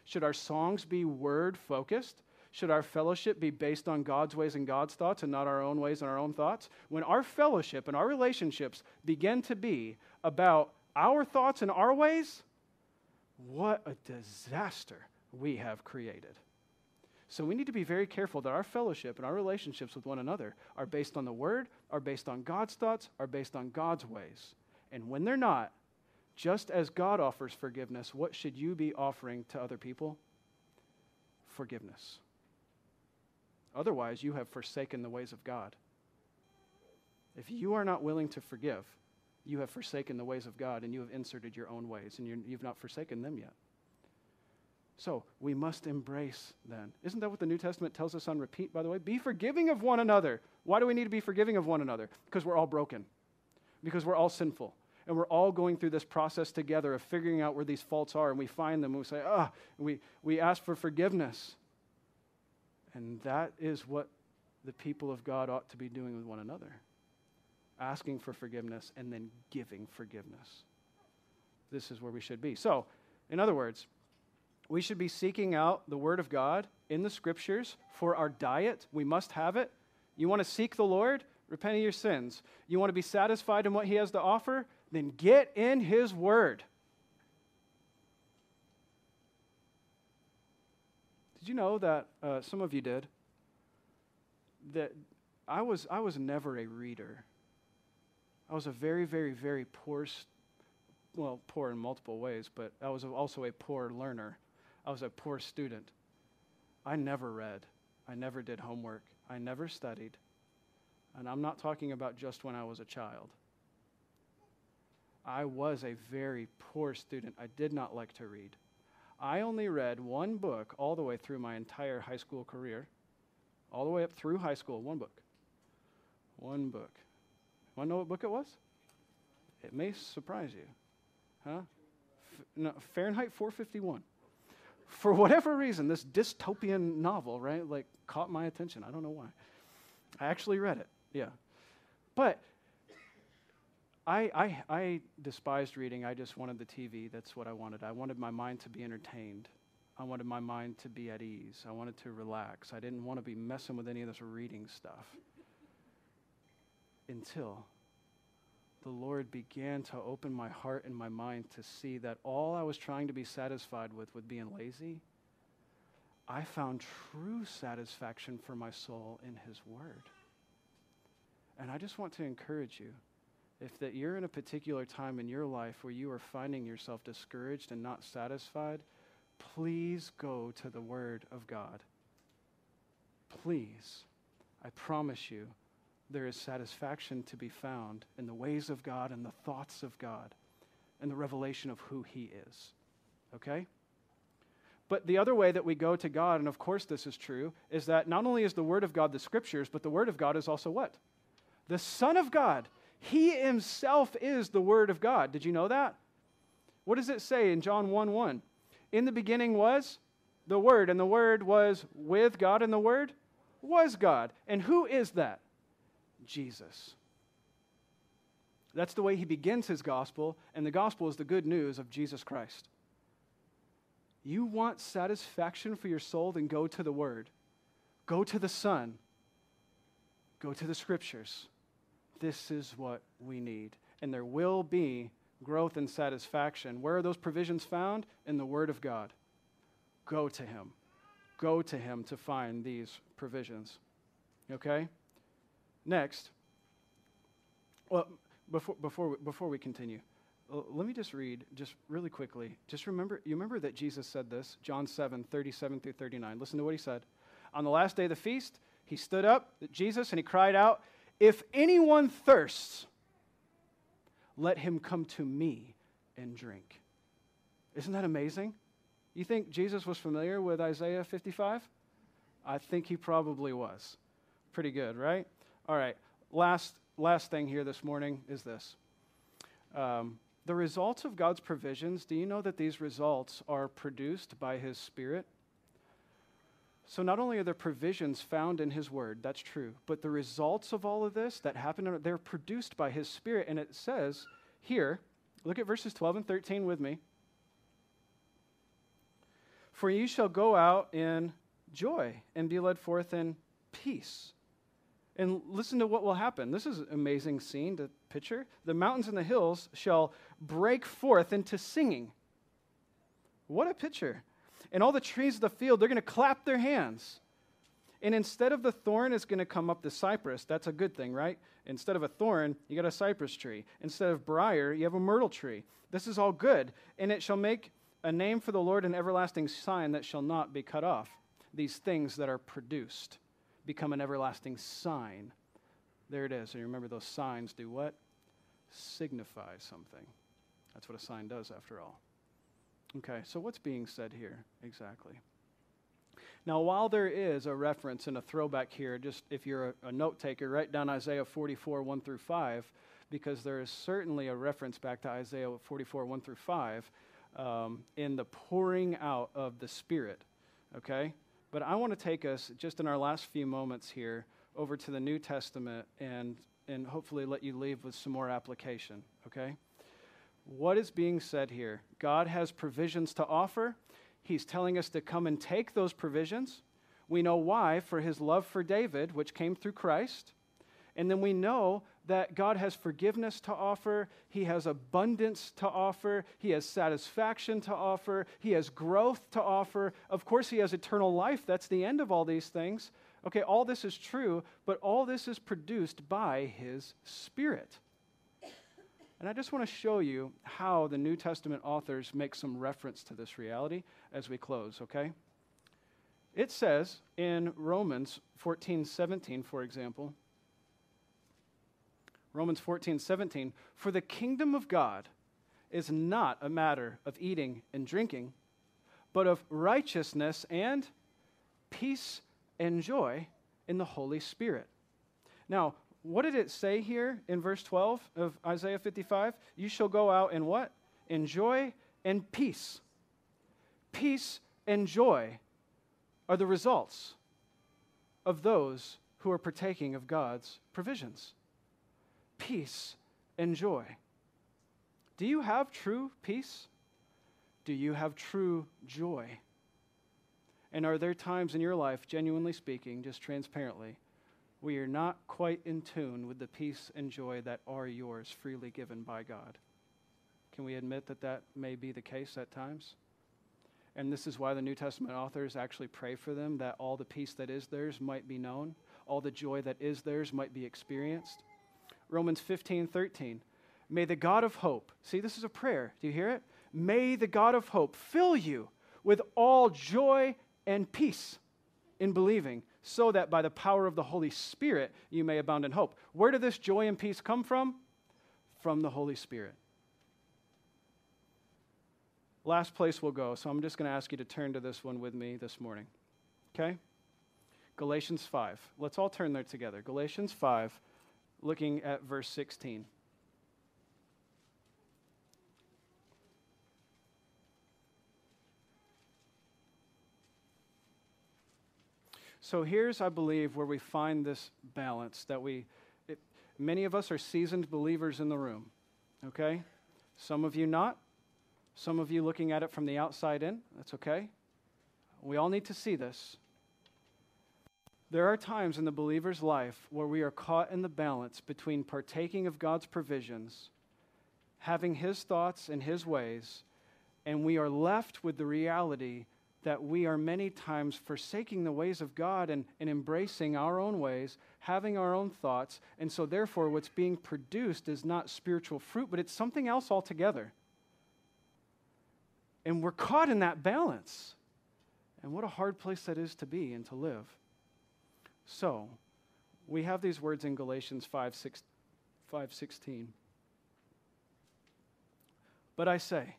Should our songs be word-focused? Should our fellowship be based on God's ways and God's thoughts and not our own ways and our own thoughts? When our fellowship and our relationships begin to be about our thoughts and our ways, what a disaster we have created. So we need to be very careful that our fellowship and our relationships with one another are based on the word, are based on God's thoughts, are based on God's ways. And when they're not, just as God offers forgiveness, what should you be offering to other people? Forgiveness. Otherwise, you have forsaken the ways of God. If you are not willing to forgive, you have forsaken the ways of God, and you have inserted your own ways, and you're, you've not forsaken them yet. So we must embrace then. Isn't that what the New Testament tells us on repeat, by the way? Be forgiving of one another. Why do we need to be forgiving of one another? Because we're all broken. Because we're all sinful. And we're all going through this process together of figuring out where these faults are, and we find them, and we say, ah, and we, we ask for forgiveness. And that is what the people of God ought to be doing with one another. Asking for forgiveness and then giving forgiveness. This is where we should be. So, in other words, we should be seeking out the Word of God in the Scriptures for our diet. We must have it. You want to seek the Lord? Repent of your sins. You want to be satisfied in what He has to offer? Then get in His Word. Did you know that, uh, some of you did, that I was, I was never a reader. I was a very, very, very poor, well, poor in multiple ways, but I was also a poor learner. I was a poor student. I never read. I never did homework. I never studied. And I'm not talking about just when I was a child. I was a very poor student. I did not like to read. I only read one book all the way through my entire high school career, all the way up through high school, one book. One book. Want to know what book it was? It may surprise you. Huh? F- no, Fahrenheit four fifty-one. For whatever reason, this dystopian novel, right, like caught my attention. I don't know why. I actually read it, yeah. But I, I, I despised reading. I just wanted the T V. That's what I wanted. I wanted my mind to be entertained. I wanted my mind to be at ease. I wanted to relax. I didn't want to be messing with any of this reading stuff. Until the Lord began to open my heart and my mind to see that all I was trying to be satisfied with was being lazy. I found true satisfaction for my soul in His Word. And I just want to encourage you, if that you're in a particular time in your life where you are finding yourself discouraged and not satisfied, please go to the Word of God. Please, I promise you, there is satisfaction to be found in the ways of God and the thoughts of God and the revelation of who He is, okay? But the other way that we go to God, and of course this is true, is that not only is the Word of God the Scriptures, but the Word of God is also what? The Son of God. He Himself is the Word of God. Did you know that? What does it say in John one one? In the beginning was the Word, and the Word was with God, and the Word was God. And who is that? Jesus. That's the way He begins His gospel, and the gospel is the good news of Jesus Christ. You want satisfaction for your soul, then go to the Word. Go to the Son. Go to the Scriptures. This is what we need. And there will be growth and satisfaction. Where are those provisions found? In the Word of God. Go to Him. Go to Him to find these provisions. Okay? Next, well, before, before, we, before we continue, let me just read just really quickly. Just remember, you remember that Jesus said this, John seven, thirty-seven through thirty-nine. Listen to what he said. On the last day of the feast, he stood up, Jesus, and he cried out, "If anyone thirsts, let him come to me and drink." Isn't that amazing? You think Jesus was familiar with Isaiah fifty-five? I think he probably was. Pretty good, right? All right, last, last thing here this morning is this. Um, the results of God's provisions, do you know that these results are produced by his Spirit? So not only are there provisions found in his word, that's true, but the results of all of this that happen, they're produced by his Spirit. And it says here, look at verses twelve and thirteen with me. "For you shall go out in joy and be led forth in peace." And listen to what will happen. This is an amazing scene to picture. "The mountains and the hills shall break forth into singing." What a picture. "And all the trees of the field, they're going to clap their hands. And instead of the thorn is going to come up the cypress." That's a good thing, right? Instead of a thorn, you got a cypress tree. Instead of briar, you have a myrtle tree. This is all good. "And it shall make a name for the Lord, an everlasting sign that shall not be cut off." These things that are produced become an everlasting sign. There it is. And remember, those signs do what? Signify something. That's what a sign does, after all. Okay, so what's being said here exactly? Now, while there is a reference and a throwback here, just if you're a, a note taker, write down Isaiah forty-four, one through five, because there is certainly a reference back to Isaiah forty-four, one through five um, in the pouring out of the Spirit, okay? But I want to take us, just in our last few moments here, over to the New Testament and, and hopefully let you leave with some more application, okay? What is being said here? God has provisions to offer. He's telling us to come and take those provisions. We know why, for his love for David, which came through Christ. And then we know that God has forgiveness to offer. He has abundance to offer. He has satisfaction to offer. He has growth to offer. Of course, he has eternal life. That's the end of all these things. Okay, all this is true, but all this is produced by his Spirit. And I just want to show you how the New Testament authors make some reference to this reality as we close, okay? It says in Romans fourteen, seventeen, for example, Romans fourteen, seventeen, "For the kingdom of God is not a matter of eating and drinking, but of righteousness and peace and joy in the Holy Spirit." Now, what did it say here in verse twelve of Isaiah fifty-five? You shall go out in what? In joy and peace. Peace and joy are the results of those who are partaking of God's provisions. Peace and joy. Do you have true peace? Do you have true joy? And are there times in your life, genuinely speaking, just transparently, we are not quite in tune with the peace and joy that are yours, freely given by God? Can we admit that that may be the case at times? And this is why the New Testament authors actually pray for them, that all the peace that is theirs might be known, all the joy that is theirs might be experienced. Romans fifteen, thirteen, "May the God of hope," see, this is a prayer, do you hear it? "May the God of hope fill you with all joy and peace in believing, so that by the power of the Holy Spirit you may abound in hope." Where did this joy and peace come from? From the Holy Spirit. Last place we'll go, so I'm just going to ask you to turn to this one with me this morning, okay? Galatians five. Let's all turn there together. Galatians five, looking at verse sixteen. So here's, I believe, where we find this balance that we, it, many of us are seasoned believers in the room, okay? Some of you not. Some of you looking at it from the outside in. That's okay. We all need to see this. There are times in the believer's life where we are caught in the balance between partaking of God's provisions, having his thoughts and his ways, and we are left with the reality that we are many times forsaking the ways of God and, and embracing our own ways, having our own thoughts, and so therefore what's being produced is not spiritual fruit, but it's something else altogether. And we're caught in that balance. And what a hard place that is to be and to live. So, we have these words in Galatians five sixteen. But I say,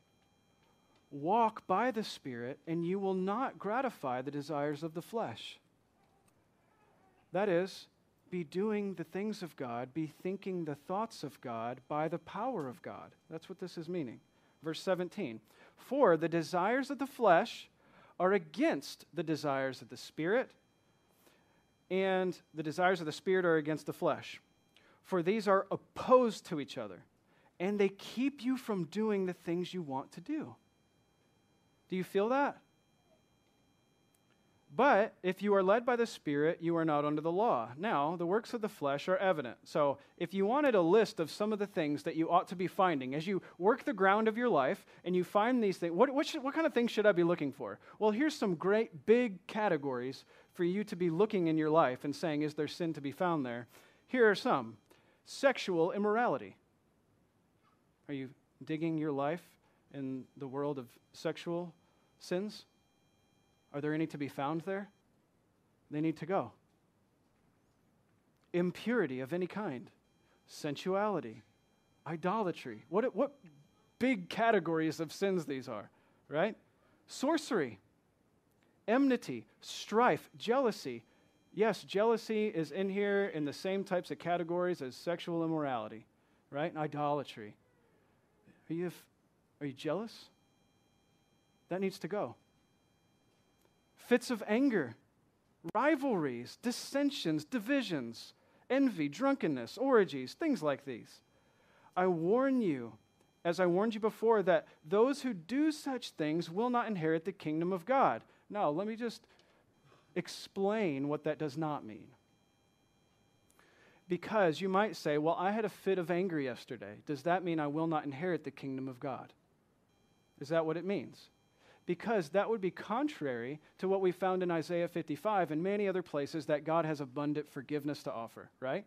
walk by the Spirit, and you will not gratify the desires of the flesh. That is, be doing the things of God, be thinking the thoughts of God by the power of God. That's what this is meaning. Verse seventeen, for the desires of the flesh are against the desires of the Spirit, and the desires of the Spirit are against the flesh. For these are opposed to each other, and they keep you from doing the things you want to do. Do you feel that? But if you are led by the Spirit, you are not under the law. Now, the works of the flesh are evident. So if you wanted a list of some of the things that you ought to be finding, as you work the ground of your life and you find these things, what, what, should, what kind of things should I be looking for? Well, here's some great big categories for you to be looking in your life and saying, is there sin to be found there? Here are some. Sexual immorality. Are you digging your life in the world of sexual sins? Are there any to be found there? They need to go. Impurity of any kind, sensuality, idolatry. What, what big categories of sins these are, right? Sorcery, enmity, strife, jealousy. Yes, jealousy is in here in the same types of categories as sexual immorality, right? And idolatry. Are you, are you jealous? That needs to go. Fits of anger, rivalries, dissensions, divisions, envy, drunkenness, orgies, things like these. I warn you, as I warned you before, that those who do such things will not inherit the kingdom of God. Now, let me just explain what that does not mean. Because you might say, well, I had a fit of anger yesterday. Does that mean I will not inherit the kingdom of God? Is that what it means? Because that would be contrary to what we found in Isaiah fifty-five and many other places, that God has abundant forgiveness to offer, right?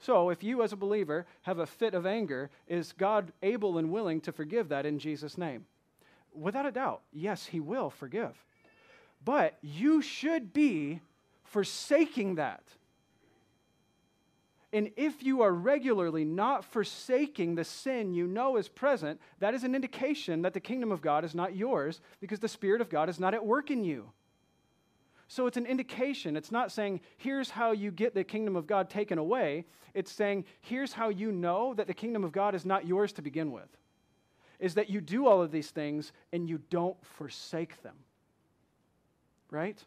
So if you as a believer have a fit of anger, is God able and willing to forgive that in Jesus' name? Without a doubt, yes, he will forgive. But you should be forsaking that. And if you are regularly not forsaking the sin you know is present, that is an indication that the kingdom of God is not yours, because the Spirit of God is not at work in you. So it's an indication. It's not saying, here's how you get the kingdom of God taken away. It's saying, here's how you know that the kingdom of God is not yours to begin with, is that you do all of these things and you don't forsake them, right?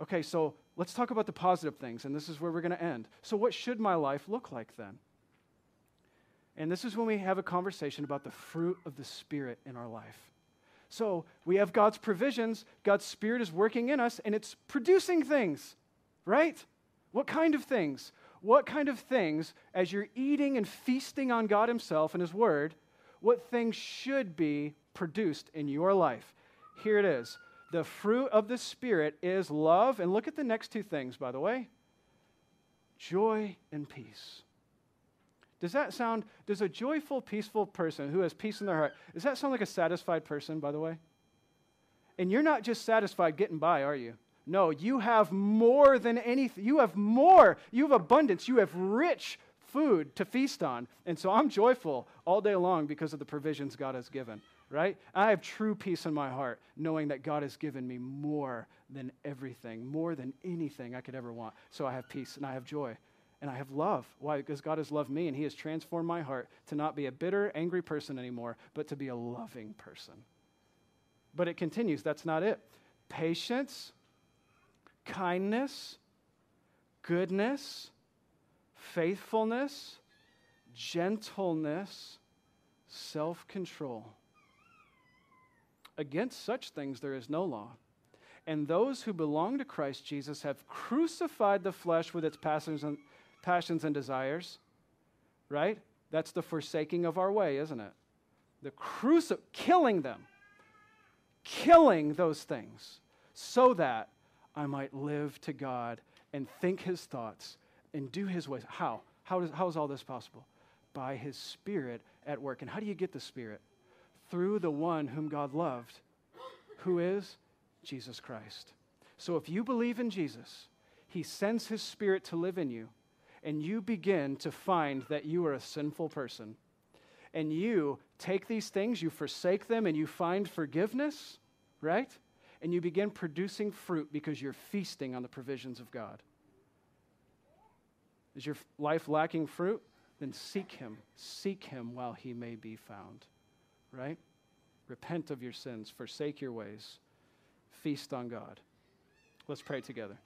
Okay, so let's talk about the positive things, and this is where we're going to end. So what should my life look like then? And this is when we have a conversation about the fruit of the Spirit in our life. So we have God's provisions, God's Spirit is working in us, and it's producing things, right? What kind of things? What kind of things, as you're eating and feasting on God himself and his word, what things should be produced in your life? Here it is. The fruit of the Spirit is love. And look at the next two things, by the way. Joy and peace. Does that sound, does a joyful, peaceful person who has peace in their heart, does that sound like a satisfied person, by the way? And you're not just satisfied getting by, are you? No, you have more than anything. You have more. You have abundance. You have rich food to feast on. And so I'm joyful all day long because of the provisions God has given. Right? I have true peace in my heart, knowing that God has given me more than everything, more than anything I could ever want. So I have peace, and I have joy, and I have love. Why? Because God has loved me, and he has transformed my heart to not be a bitter, angry person anymore, but to be a loving person. But it continues. That's not it. Patience, kindness, goodness, faithfulness, gentleness, self-control. Against such things there is no law. And those who belong to Christ Jesus have crucified the flesh with its passions and, passions and desires. Right? That's the forsaking of our way, isn't it? The cruci- killing them. killing those things so that I might live to God and think his thoughts and do his ways. How? How is, how is all this possible? By his Spirit at work. And how do you get the Spirit? Through the one whom God loved, who is Jesus Christ. So if you believe in Jesus, he sends his Spirit to live in you, and you begin to find that you are a sinful person. And you take these things, you forsake them, and you find forgiveness, right? And you begin producing fruit because you're feasting on the provisions of God. Is your life lacking fruit? Then seek him. Seek him while he may be found, right? Repent of your sins. Forsake your ways. Feast on God. Let's pray together.